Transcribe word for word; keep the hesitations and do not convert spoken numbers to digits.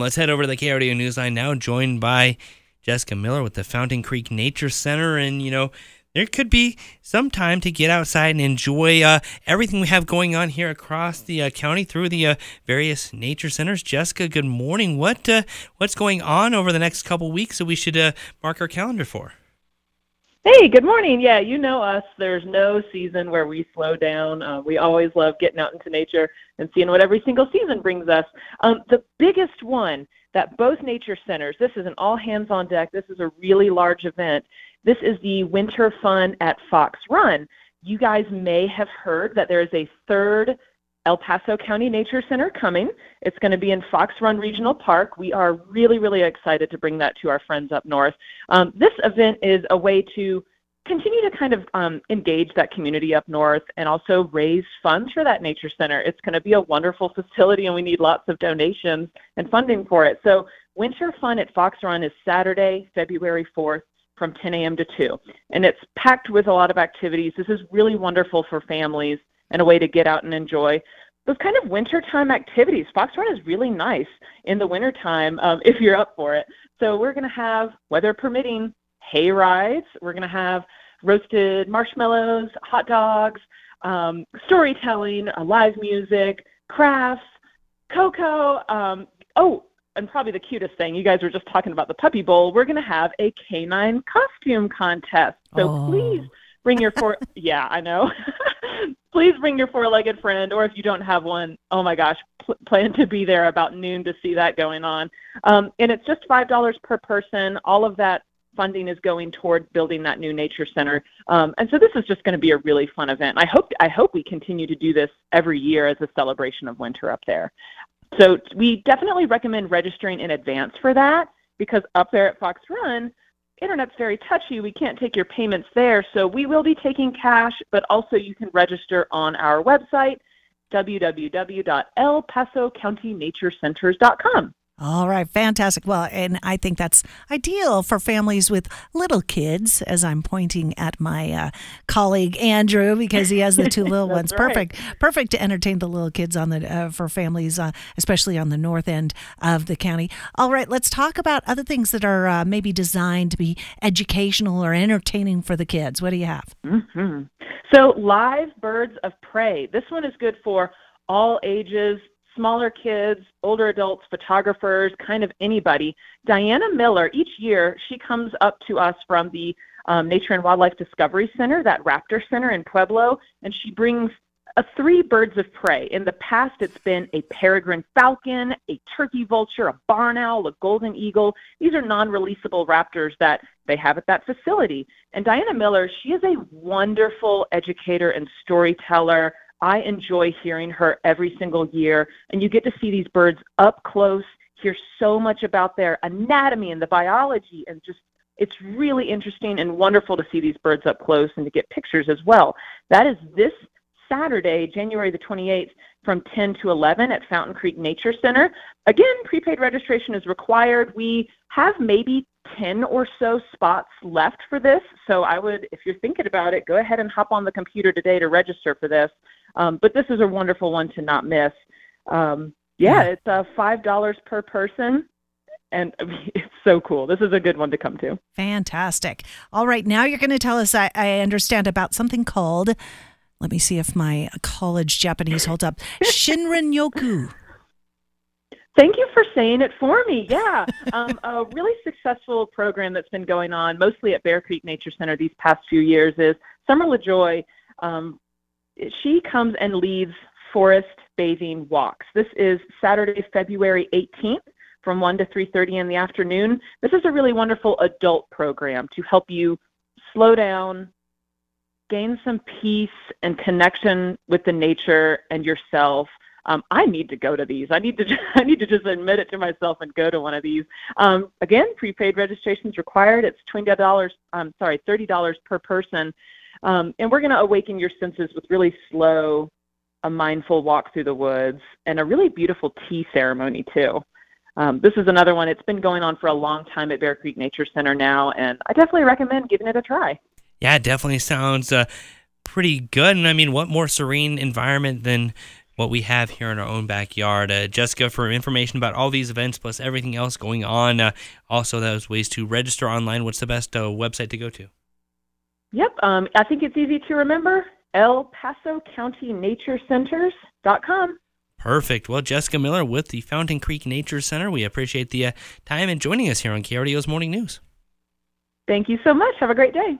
Let's head over to the K R D O Newsline now, joined by Jessica Miller with the Fountain Creek Nature Center. And, you know, there could be some time to get outside and enjoy uh, everything we have going on here across the uh, county through the uh, various nature centers. Jessica, good morning. What uh, what's going on over the next couple weeks that we should uh, mark our calendar for? Hey, good morning. Yeah, you know us. There's no season where we slow down. Uh, we always love getting out into nature and seeing what every single season brings us. Um, the biggest one that both nature centers, this is an all-hands-on-deck, this is a really large event. This is the Winter Fun at Fox Run. You guys may have heard that there is a third El Paso County Nature Center coming. It's going to be in Fox Run Regional Park. We are really, really excited to bring that to our friends up north. Um, this event is a way to continue to kind of um, engage that community up north and also raise funds for that nature center. It's going to be a wonderful facility, and we need lots of donations and funding for it. So Winter Fun at Fox Run is Saturday, February fourth, from ten a.m. to two. And it's packed with a lot of activities. This is really wonderful for families and a way to get out and enjoy those kind of wintertime activities. Fox Run is really nice in the wintertime um, if you're up for it. So we're going to have, weather permitting, hay rides. We're going to have roasted marshmallows, hot dogs, um, storytelling, uh, live music, crafts, cocoa. Um, oh, and probably the cutest thing, you guys were just talking about the Puppy Bowl. We're going to have a canine costume contest. So oh. please bring your four. yeah, I know. Please bring your four-legged friend, or if you don't have one, oh my gosh, pl- plan to be there about noon to see that going on. Um, and it's just five dollars per person. All of that funding is going toward building that new nature center. Um, and so this is just going to be a really fun event. I hope I hope we continue to do this every year as a celebration of winter up there. So we definitely recommend registering in advance for that, because up there at Fox Run, internet's very touchy. We can't take your payments there, so we will be taking cash, but also you can register on our website, w w w dot el paso county nature centers dot com. All right, fantastic. Well, and I think that's ideal for families with little kids, as I'm pointing at my uh, colleague Andrew, because he has the two little ones. Right. Perfect, perfect to entertain the little kids on the uh, for families, uh, especially on the north end of the county. All right, let's talk about other things that are uh, maybe designed to be educational or entertaining for the kids. What do you have? Mm-hmm. So live birds of prey. This one is good for all ages. Smaller kids, older adults, photographers, kind of anybody. Diana Miller, each year, she comes up to us from the um, Nature and Wildlife Discovery Center, that raptor center in Pueblo, and she brings uh, three birds of prey. In the past, it's been a peregrine falcon, a turkey vulture, a barn owl, a golden eagle. These are non-releasable raptors that they have at that facility. And Diana Miller, she is a wonderful educator and storyteller. I enjoy hearing her every single year, and you get to see these birds up close, hear so much about their anatomy and the biology, and just it's really interesting and wonderful to see these birds up close and to get pictures as well. That is this Saturday, January the twenty-eighth, from ten to eleven at Fountain Creek Nature Center. Again, prepaid registration is required. We have maybe ten or so spots left for this, so I would, if you're thinking about it, go ahead and hop on the computer today to register for this. Um, but this is a wonderful one to not miss. Um, yeah, it's uh, five dollars per person, and I mean, it's so cool. This is a good one to come to. Fantastic. All right, now you're going to tell us, I, I understand, about something called, let me see if my college Japanese holds up, Shinrin-yoku. Thank you for saying it for me. Yeah, um, a really successful program that's been going on, mostly at Bear Creek Nature Center these past few years, is Summer LaJoy. Um, she comes and leads forest bathing walks. This is Saturday, February eighteenth, from one to three thirty in the afternoon. This is a really wonderful adult program to help you slow down, gain some peace and connection with the nature and yourself. Um, I need to go to these. I need to I need to just admit it to myself and go to one of these. Um, again, prepaid registration is required. It's twenty dollars. I'm sorry, thirty dollars per person, um, and we're going to awaken your senses with really slow, a mindful walk through the woods, and a really beautiful tea ceremony too. Um, this is another one. It's been going on for a long time at Bear Creek Nature Center now, and I definitely recommend giving it a try. Yeah, it definitely sounds uh, pretty good. And I mean, what more serene environment than what we have here in our own backyard. Uh, Jessica, for information about all these events, plus everything else going on, uh, also those ways to register online, what's the best uh, website to go to? Yep, um, I think it's easy to remember, El Paso County Nature Centers dot com. Perfect. Well, Jessica Miller with the Fountain Creek Nature Center, we appreciate the uh, time and joining us here on K R D O's Morning News. Thank you so much. Have a great day.